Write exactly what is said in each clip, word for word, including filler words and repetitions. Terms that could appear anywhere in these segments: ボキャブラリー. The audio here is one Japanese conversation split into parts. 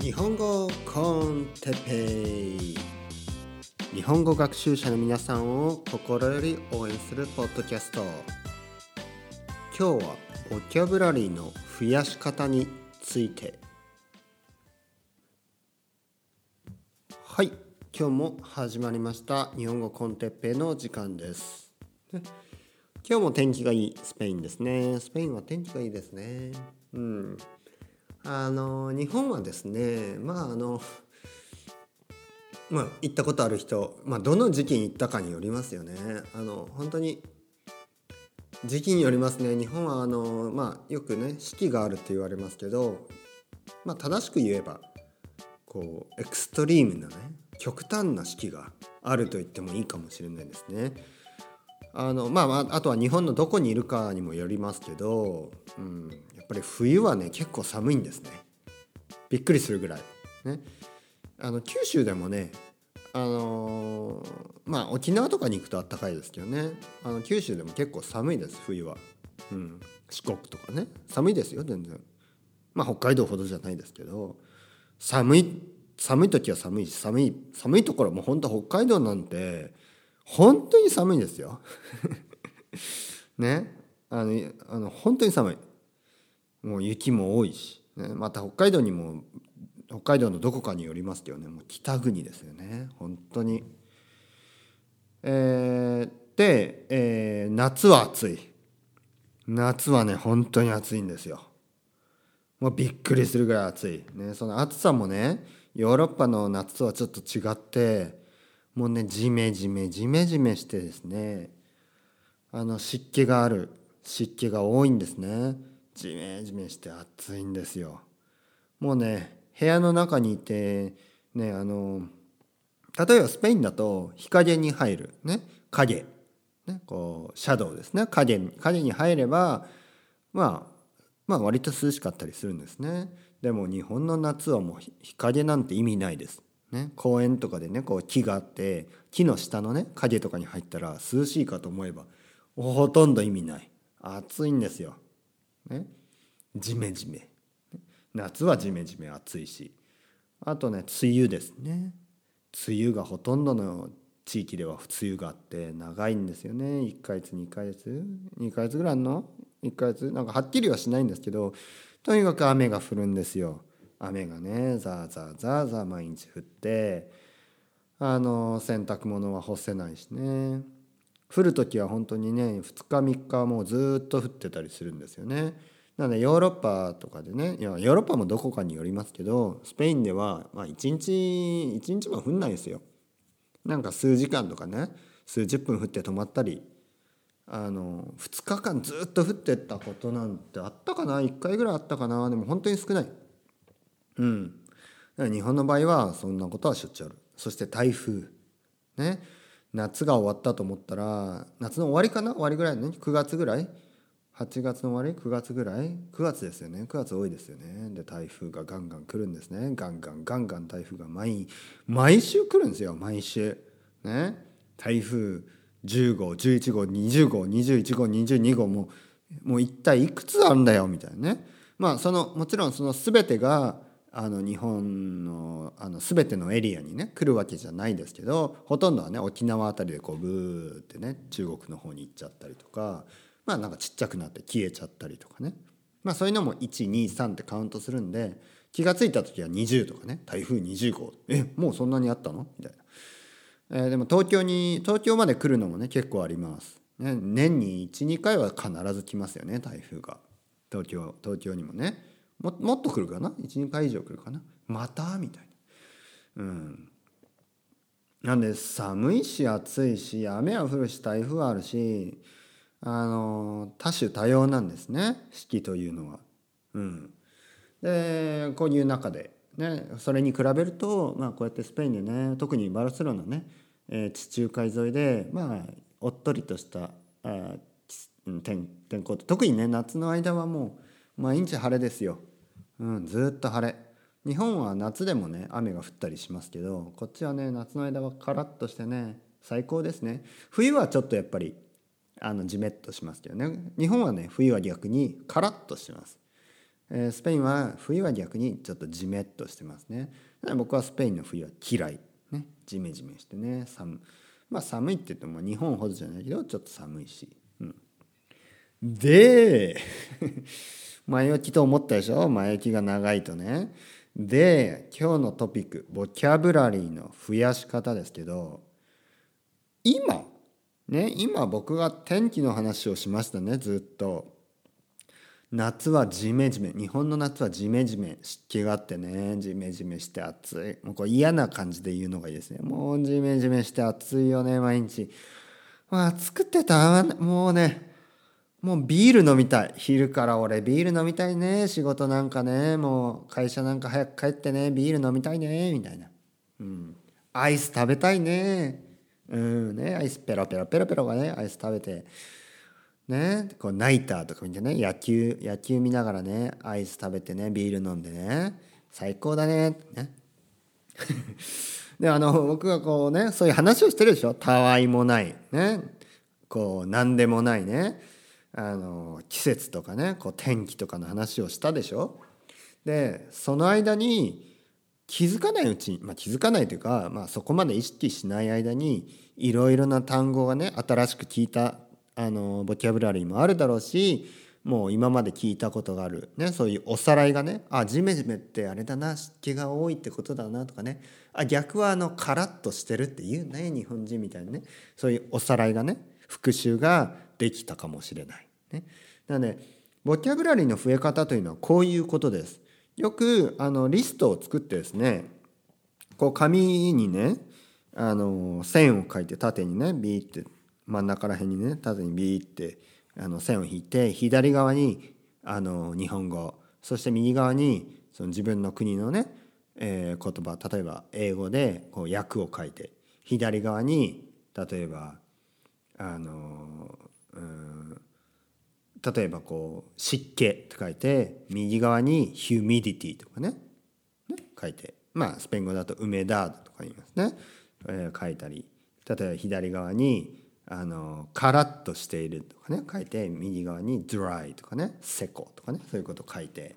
日本語コンテッペイ、日本語学習者の皆さんを心より応援するポッドキャスト。今日はボキャブラリーの増やし方について。はい、今日も始まりました日本語コンテッペイの時間です、ね、今日も天気がいいスペインですね。スペインは天気がいいですね。うんあの日本はですね、まああのまあ、行ったことある人、まあ、どの時期に行ったかによりますよね。あの本当に時期によりますね。日本はあの、まあ、よくね四季があるって言われますけど、まあ、正しく言えばこうエクストリームなね極端な四季があると言ってもいいかもしれないですね。あのまあ、あとは日本のどこにいるかにもよりますけど、うん、やっぱり冬はね結構寒いんですね。びっくりするぐらい、ね、あの九州でもね、あのー、まあ沖縄とかに行くと暖かいですけどね、あの九州でも結構寒いです冬は、うん、四国とかね寒いですよ全然。まあ北海道ほどじゃないですけど、寒い寒い時は寒いし、寒い寒いところも本当北海道なんて本当に寒いんですよね、あの、あの本当に寒い。もう雪も多いし、ね、また北海道にも北海道のどこかによりますけどね、もう北国ですよね本当に。えー、で、えー、夏は暑い。夏はね本当に暑いんですよ。もうびっくりするぐらい暑い、ね、その暑さもねヨーロッパの夏とはちょっと違って。もうねジメジメジメジメしてですね、あの湿気がある湿気が多いんですね。ジメジメして暑いんですよ。もうね部屋の中にいてね、あの例えばスペインだと日陰に入るね、影ね、こうシャドウですね、影影に入ればまあまあ割と涼しかったりするんですね。でも日本の夏はもう日陰なんて意味ないです。ね、公園とかでねこう木があって木の下のね影とかに入ったら涼しいかと思えばほとんど意味ない。暑いんですよ、ね、ジメジメ夏はジメジメ暑いし、あとね梅雨ですね。梅雨がほとんどの地域では梅雨があって長いんですよね。いっかげつにかげつにかげつぐらいのいっかげつなんかはっきりはしないんですけど、とにかく雨が降るんですよ。雨がねザーザーザーザー毎日降って、あの洗濯物は干せないしね、降る時は本当にねふつかみっかもうずっと降ってたりするんですよね。なのでヨーロッパとかでね、いやヨーロッパもどこかによりますけど、スペインではまあいちにちいちにちも降んないですよ。なんか数時間とかね数十分降って止まったり、あのふつかかんずっと降ってったことなんてあったかな、いっかいぐらいあったかな。でも本当に少ない。うん、日本の場合はそんなことはしょっちゅうある。そして台風、ね、夏が終わったと思ったら夏の終わりかな終わりぐらいねくがつぐらいはちがつの終わりくがつぐらいくがつですよね。くがつ多いですよね。で台風がガンガン来るんですね。ガンガンガンガン台風が 毎, 毎週来るんですよ毎週、ね、台風じゅうごうじゅういちごうにじゅうごうにじゅういちごうにじゅうにごうもう、もう一体いくつあるんだよみたいなね。まあそのもちろんその全てがあの日本のあの全てのエリアにね来るわけじゃないですけど、ほとんどはね沖縄あたりでこうブーってね中国の方に行っちゃったりとか、まあなんかちっちゃくなって消えちゃったりとかね、まあそういうのもいちにさんってカウントするんで、気がついた時はにじゅうとかね台風にじゅうごうえもうそんなにあったのみたいな、えー、でも東京に東京まで来るのもね結構あります、ね、年にいちにかいは必ず来ますよね台風が。東京東京にもねも, もっと来るかな いち,に 回以上来るかなまたみたいな、うん、なんで寒いし暑いし雨は降るし台風はあるし、あの多種多様なんですね四季というのは、うん、でこういう中で、ね、それに比べると、まあ、こうやってスペインでね特にバルセロナね、えー、地中海沿いで、まあ、おっとりとしたあ 天, 天候と特にね夏の間はもう毎日晴れですよ。うん、ずっと晴れ。日本は夏でもね雨が降ったりしますけど、こっちはね夏の間はカラッとしてね最高ですね。冬はちょっとやっぱりあのジメッとしますけどね、日本はね冬は逆にカラッとします、えー、スペインは冬は逆にちょっとジメッとしてますね。僕はスペインの冬は嫌い、ね、ジメジメしてね、寒、まあ、寒いって言っても日本ほどじゃないけどちょっと寒いし、うん、で前置きと思ったでしょ。前置きが長いとね。で今日のトピック、ボキャブラリーの増やし方ですけど、今ね、今僕が天気の話をしましたね。ずっと夏はジメジメ、日本の夏はジメジメ、湿気があってね、ジメジメして暑い、もうこう嫌な感じで言うのがいいですね。もうジメジメして暑いよね、毎日。暑くてたまんない。もうね、もうビール飲みたい。昼から俺ビール飲みたいね。仕事なんかね、もう会社なんか早く帰ってね、ビール飲みたいねみたいな、うん、アイス食べたいね、うんね、アイスペロペロペロペロがね、アイス食べてね、こうナイターとか見てね、野球野球見ながらね、アイス食べてね、ビール飲んでね、最高だねね。で、あの僕がこうね、そういう話をしてるでしょ。たわいもないね、こうなんでもないね。あの季節とかね、こう天気とかの話をしたでしょ。でその間に気づかないうちに、まあ、気づかないというか、まあ、そこまで意識しない間にいろいろな単語がね、新しく聞いたあのボキャブラリーもあるだろうし、もう今まで聞いたことがある、ね、そういうおさらいがね、あ、ジメジメってあれだな、湿気が多いってことだなとかね、あ、逆はあのカラッとしてるっていうね、日本人みたいなね、そういうおさらいがね、復習ができたかもしれない、ね、なのでボキャブラリーの増え方というのはこういうことです。よくあのリストを作ってですね、こう紙にね、あの線を書いて、縦にねビーって真ん中ら辺にね、縦にビーってあの線を引いて、左側にあの日本語、そして右側にその自分の国のね、えー、言葉、例えば英語でこう訳を書いて、左側に例えばあのうーん例えばこう湿気って書いて、右側に humidity とか ね, ね書いて、まあスペイン語だとウメダードとか言いますね、えー、書いたり、例えば左側にあのカラッとしているとかね書いて、右側に dry とかね、セコとかね、そういうこと書いて。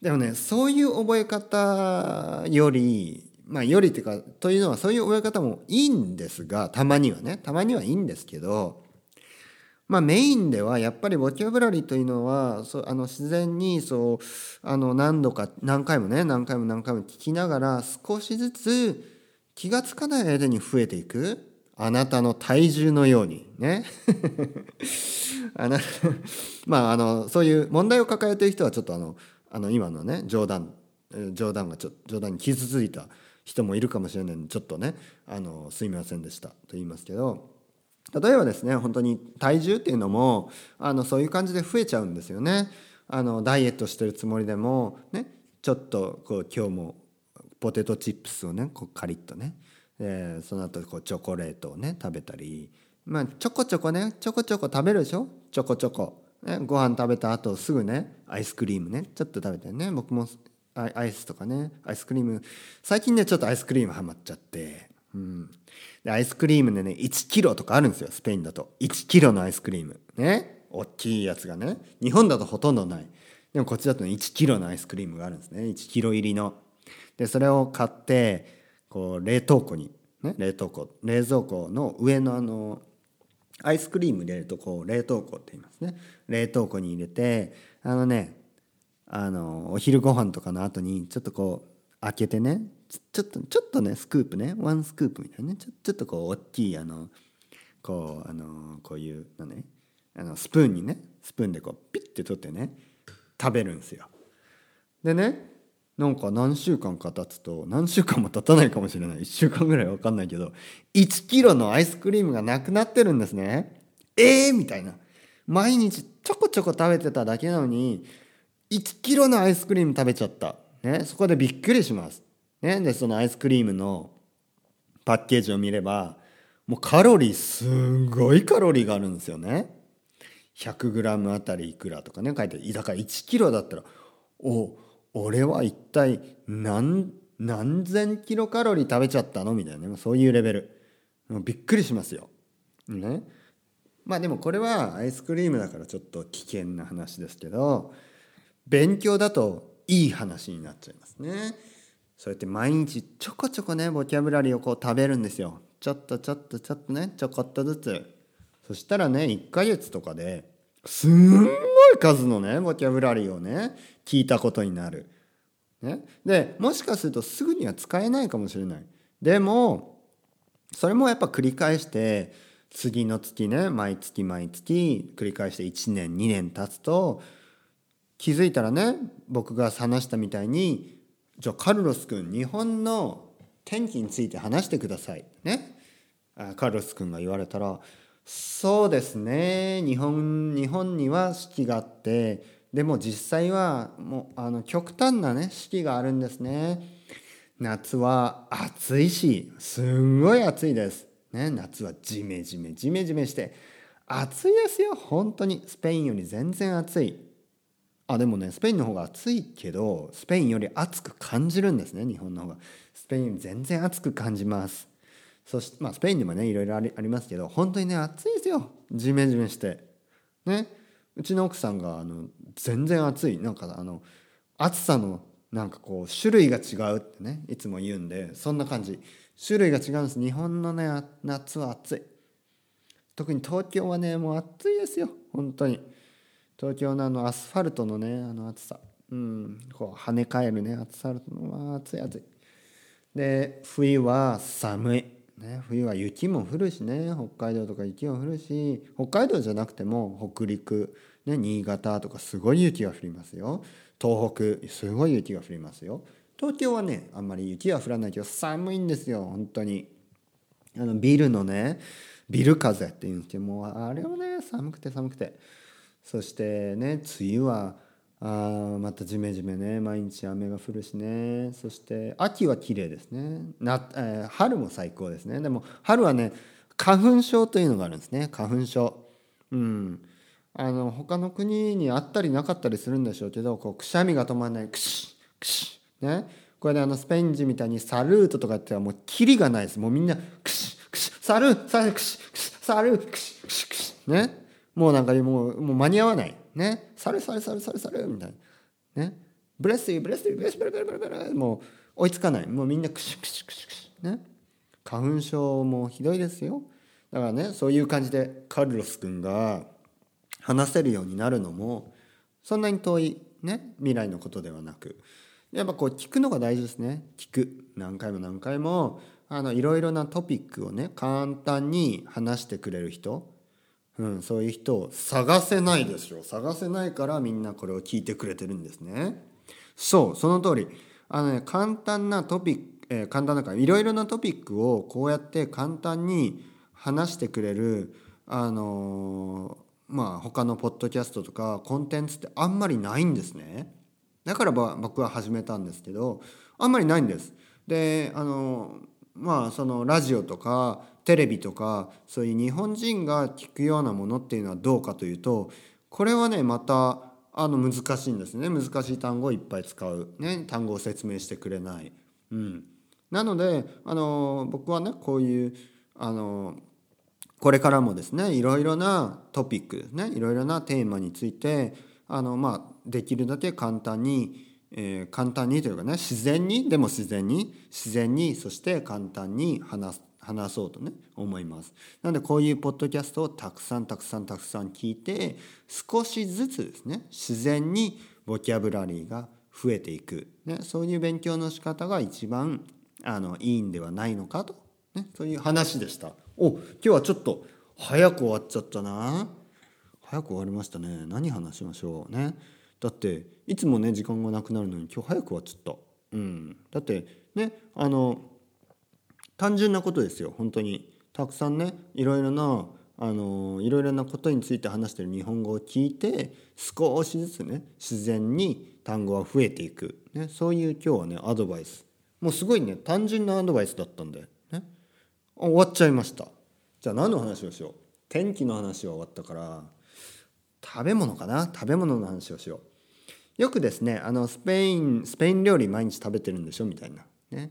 でもね、そういう覚え方より、まあよりっていうか、というのはそういう覚え方もいいんですが、たまにはね、たまにはいいんですけど、まあメインではやっぱりボキャブラリーというのは、そうあの自然にそうあの何度か何回もね、何回も何回も聞きながら、少しずつ気がつかない間に増えていく。あなたの体重のようにね。あなまああのそういう問題を抱えている人はちょっとあのあの今のね冗談冗談がちょ冗談に傷ついた人もいるかもしれないので、ちょっとねあのすいませんでしたと言いますけど、例えばですね、本当に体重っていうのもあのそういう感じで増えちゃうんですよね。あのダイエットしてるつもりでもね、ちょっとこう今日もポテトチップスをねこうカリッとね、えー、その後こうチョコレートをね食べたり、まあちょこちょこねちょこちょこ食べるでしょ。ちょこちょこ、ね、ご飯食べた後すぐねアイスクリームねちょっと食べてね、僕もアイスとかね、アイスクリーム最近ねちょっとアイスクリームハマっちゃって、うん、でアイスクリームでねいちキロとかあるんですよ、スペインだと。いちキロのアイスクリームね、大きいやつがね、日本だとほとんどない。でもこっちだと、ね、いちキロのアイスクリームがあるんですね。いちキロ入りので、それを買ってこう冷凍庫に、ね、冷凍庫、冷蔵庫の上のあのアイスクリーム入れるとこう冷凍庫って言いますね。冷凍庫に入れて、あのね、あのお昼ご飯とかの後にちょっとこう開けてね、ちょ、ちょっとちょっとねスクープね、ワンスクープみたいなね、ちょ、ちょっとこう大きいあのこうあのこういうのね、あのスプーンにね、スプーンでこうピッて取ってね食べるんですよ。でね。なんか何週間か経つと、何週間も経たないかもしれない、いっしゅうかんぐらい分かんないけど、いちキロのアイスクリームがなくなってるんですね。えーみたいな、毎日ちょこちょこ食べてただけなのにいちキロのアイスクリーム食べちゃった、ね、そこでびっくりします、ね、でそのアイスクリームのパッケージを見れば、もうカロリー、すごいカロリーがあるんですよね。ひゃくグラム あたりいくらとかね書いて、だからいちキロだったら、お俺は一体 何, 何千キロカロリー食べちゃったのみたいな、そういうレベル。もうびっくりしますよ、ね。まあでもこれはアイスクリームだからちょっと危険な話ですけど、勉強だといい話になっちゃいますね。そうやって毎日ちょこちょこねボキャブラリーをこう食べるんですよ。ちょっとちょっとちょっとねちょこっとずつ。そしたらねいっかげつとかですんごい数のねボキャブラリーをね聞いたことになる、ね、でもしかするとすぐには使えないかもしれない。でもそれもやっぱ繰り返して次の月ね毎月毎月繰り返していちねんにねん経つと気づいたらね僕が話したみたいにじゃあカルロス君日本の天気について話してくださいねカルロス君が言われたらそうですね日本、日本には四季があってでも実際はもうあの極端なね四季があるんですね。夏は暑いしすんごい暑いです、ね、夏はジメジメジメジメして暑いですよ本当にスペインより全然暑い。あでもねスペインの方が暑いけどスペインより暑く感じるんですね日本の方がスペインより全然暑く感じます。そしてまあ、スペインでもねいろいろあり、ありますけど本当にね暑いですよジメジメして、ね、うちの奥さんがあの全然暑いなんかあの暑さのなんかこう種類が違うってねいつも言うんでそんな感じ種類が違うんです日本のね夏は暑い特に東京はねもう暑いですよ本当に東京のあのアスファルトのねあの暑さ、うん、こう跳ね返るねアスファルトの暑い暑いで冬は寒い冬は雪も降るしね北海道とか雪も降るし北海道じゃなくても北陸、ね、新潟とかすごい雪が降りますよ東北すごい雪が降りますよ東京はねあんまり雪は降らないけど寒いんですよ本当にあのビルのねビル風っていうんですけどもうあれはね寒くて寒くてそしてね梅雨はあまたジメジメね毎日雨が降るしねそして秋は綺麗ですねな、えー、春も最高ですね。でも春はね花粉症というのがあるんですね花粉症、うん、あの他の国にあったりなかったりするんでしょうけどこうくしゃみが止まらないクシックシッ、ね、これであのスペイン人みたいにサルートとかやってはもうキリがないですもうみんなクシックシッサルーサルークシックシッサルークシックシックシッねもうなんかもう、もう間に合わないね、サルサルサルサルサルみたいなね、ブレスユーブレスユーブレスブレブレブレブレもう追いつかないもうみんなクシュクシュクシュクシュね、花粉症もひどいですよ。だからねそういう感じでカルロス君が話せるようになるのもそんなに遠いね未来のことではなく、やっぱこう聞くのが大事ですね。聞く何回も何回もあのいろいろなトピックをね簡単に話してくれる人。うん、そういう人を探せないでしょ探せないからみんなこれを聞いてくれてるんですね。そうその通りあの、ね、簡単なトピック、えー、簡単なかいろいろなトピックをこうやって簡単に話してくれるあのー、まあ他のポッドキャストとかコンテンツってあんまりないんですね。だからば僕は始めたんですけどあんまりないんです。であのーまあそのラジオとかテレビとかそういう日本人が聞くようなものっていうのはどうかというとこれはねまたあの難しいんですね。難しい単語をいっぱい使う、ね、単語を説明してくれない、うん、なのであの僕はねこういうあのこれからもですねいろいろなトピックですねいろいろなテーマについてあの、まあ、できるだけ簡単にえー、簡単にというかね自然にでも自然に自然にそして簡単に話す、話そうとね思います。なのでこういうポッドキャストをたくさんたくさんたくさん聞いて少しずつですね自然にボキャブラリーが増えていく、ね、そういう勉強の仕方が一番あのいいんではないのかと、ね、そういう話でした。お、今日はちょっと早く終わっちゃったな。早く終わりましたね。何話しましょうね。だっていつもね時間がなくなるのに今日早く終わっちゃった、うん、だってねあの単純なことですよ本当にたくさんねいろいろなあのいろいろなことについて話してる日本語を聞いて少しずつね自然に単語は増えていく、ね、そういう今日はねアドバイスもうすごいね単純なアドバイスだったんで、ね、終わっちゃいました。じゃあ何の話をしよう。天気の話は終わったから食べ物かな。食べ物の話をしよう。よくですねあのスペインスペイン料理毎日食べてるんでしょみたいなね。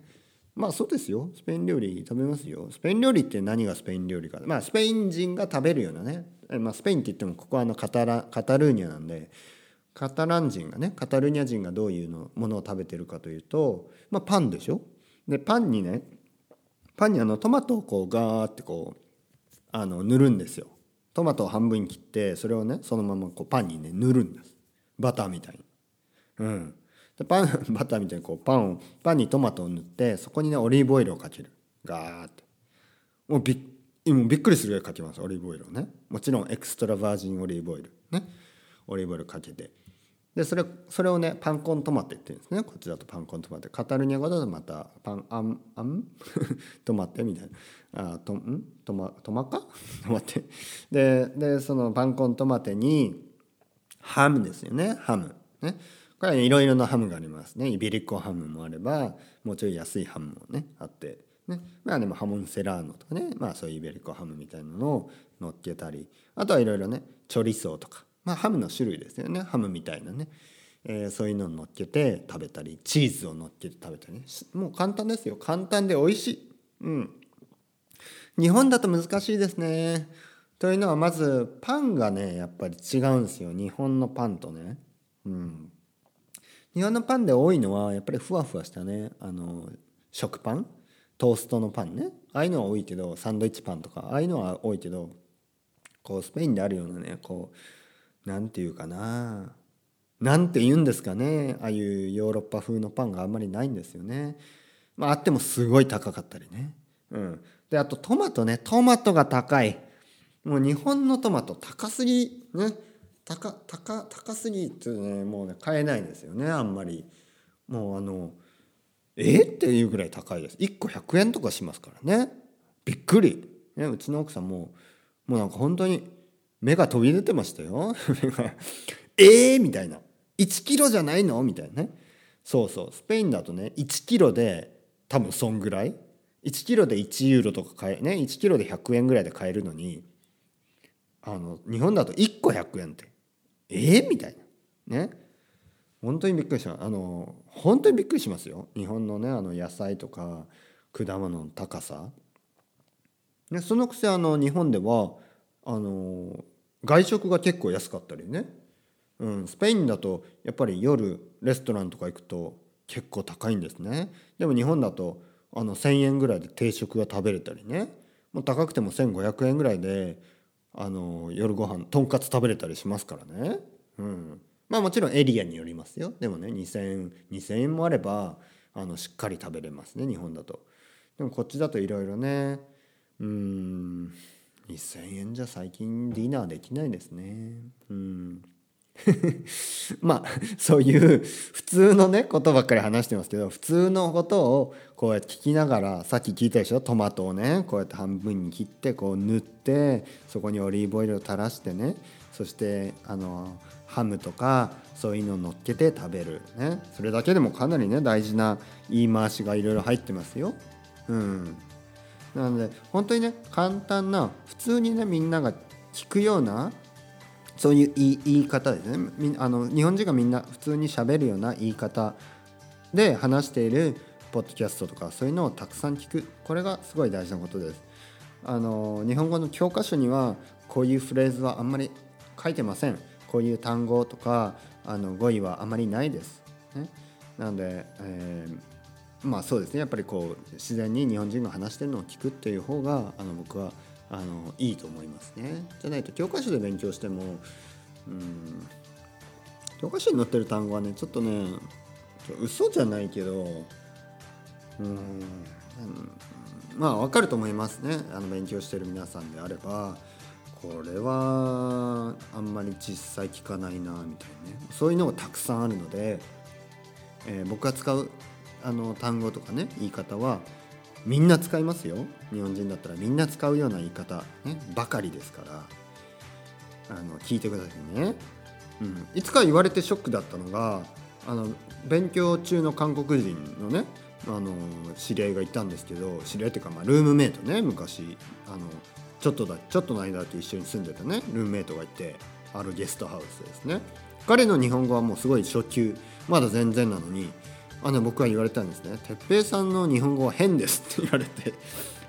まあそうですよスペイン料理食べますよ。スペイン料理って何がスペイン料理か、まあ、スペイン人が食べるようなね、まあ、スペインって言ってもここはあの カタラ、カタルーニャなんでカタラン人がね、カタルニア人がどういうのものを食べてるかというと、まあ、パンでしょ。でパンにね、パンにあのトマトをこうガーってこうあの塗るんですよ。トマトを半分に切って、それをねそのままこうパンにね塗るんです。バターみたいに。うん。でパンバターみたいにこうパンをパンにトマトを塗って、そこにねオリーブオイルをかける。ガーって。もうびっもうびっくりするぐらいかけます、オリーブオイルをね。もちろんエクストラバージンオリーブオイルね。オリーブオイルかけて。でそれそれをねパンコントマテって言うんですね。こっちだとパンコントマテ、カタルニア語だとまたパンアンアントマテみたいな、あとんトマトマかトマテで、でそのパンコントマテにハムですよね。ハムね、これはいろいろなハムがありますね。イベリコハムもあれば、もうちょい安いハムもねあってね、まあでもハモンセラーノとかね、まあそういうイベリコハムみたいなのを乗っけたり、あとはいろいろねチョリソーとか。まあ、ハムの種類ですよね。ハムみたいなね、えー、そういうのを乗っけて食べたり、チーズを乗っけて食べたり、ね、もう簡単ですよ。簡単で美味しい。うん。日本だと難しいですね。というのはまずパンがねやっぱり違うんですよ。日本のパンとね。うん。日本のパンで多いのはやっぱりふわふわしたね、あの食パン、トーストのパンね。ああいうのは多いけど、サンドイッチパンとかああいうのは多いけど、こうスペインであるようなねこうなんていうかな、なんて言うんですかね、ああいうヨーロッパ風のパンがあんまりないんですよね。まああってもすごい高かったりね。うん。であとトマトね、トマトが高い。もう日本のトマト高すぎね、高高高すぎってね、もうね買えないんですよね、あんまり。もうあのえっていうぐらい高いです。いっこひゃくえんとかしますからね。びっくり。ね、うちの奥さんももうなんか本当に。目が飛び出てましたよ。えーみたいな。いちキロじゃないのみたいなね。そうそう。スペインだとね、いちキロで多分そんぐらい。いちキロでいちユーロとか買え、ね、いちキロでひゃくえんぐらいで買えるのに、あの、日本だといっこひゃくえんって。えーみたいな。ね。本当にびっくりします。あの、本当にびっくりしますよ。日本のね、あの野菜とか果物の高さ。ね、そのくせあの、日本では、あの、外食が結構安かったりね、うん、スペインだとやっぱり夜レストランとか行くと結構高いんですね。でも日本だとあのせんえんぐらいで定食が食べれたりね、もう高くてもせんごひゃくえんぐらいであの夜ご飯とんかつ食べれたりしますからね、うん、まあもちろんエリアによりますよ。でもねにせんえんにせんえんもあればあのしっかり食べれますね、日本だと。でもこっちだといろいろね、うーんにせんえんじゃ最近ディナーできないですね。うん。まあそういう普通のねことばっかり話してますけど、普通のことをこうやって聞きながら、さっき聞いたでしょ、トマトをねこうやって半分に切ってこう塗って、そこにオリーブオイルを垂らしてね、そしてあのハムとかそういうのを乗っけて食べるね。それだけでもかなりね大事な言い回しがいろいろ入ってますよ。うん。なので本当にね簡単な普通にねみんなが聞くようなそういう言い、言い方ですね。あの日本人がみんな普通に喋るような言い方で話しているポッドキャストとかそういうのをたくさん聞く、これがすごい大事なことです。あの日本語の教科書にはこういうフレーズはあんまり書いてません。こういう単語とかあの語彙はあまりないです、ね、なので、えーまあそうですね、やっぱりこう自然に日本人が話してるのを聞くっていう方があの僕はあのいいと思いますね。じゃないと教科書で勉強しても、うん、教科書に載ってる単語はねちょっとね嘘じゃないけど、うん、まあ分かると思いますね。あの勉強してる皆さんであれば、これはあんまり実際聞かないなみたいなね、そういうのがたくさんあるので、えー、僕が使うあの単語とかね言い方はみんな使いますよ。日本人だったらみんな使うような言い方、ね、ばかりですからあの聞いてくださいね、うん、いつか言われてショックだったのが、あの勉強中の韓国人のねあの知り合いがいたんですけど、知り合いっていうか、まあ、ルームメイトね、昔あのちょっとだちょっとの間と一緒に住んでたねルームメイトがいて、あるゲストハウスですね、彼の日本語はもうすごい初級、まだ全然なのにあの僕は言われたんですね。てっぺいさんの日本語は変ですって言われて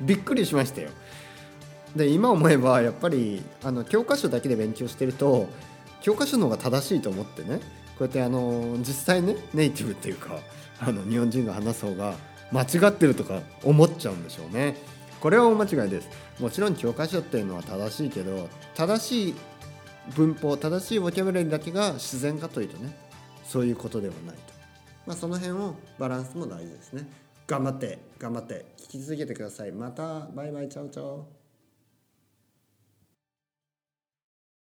びっくりしましたよ。で今思えばやっぱりあの教科書だけで勉強してると教科書の方が正しいと思ってね、こうやってあの実際ねネイティブっていうかあの日本人が話す方が間違ってるとか思っちゃうんでしょうね。これはお間違いです。もちろん教科書っていうのは正しいけど、正しい文法、正しいボキャブラリーだけが自然かというとね、そういうことではないと、まあ、その辺をバランスも大事ですね。頑張って頑張って聞き続けてください。またバイバイチャオチャオ。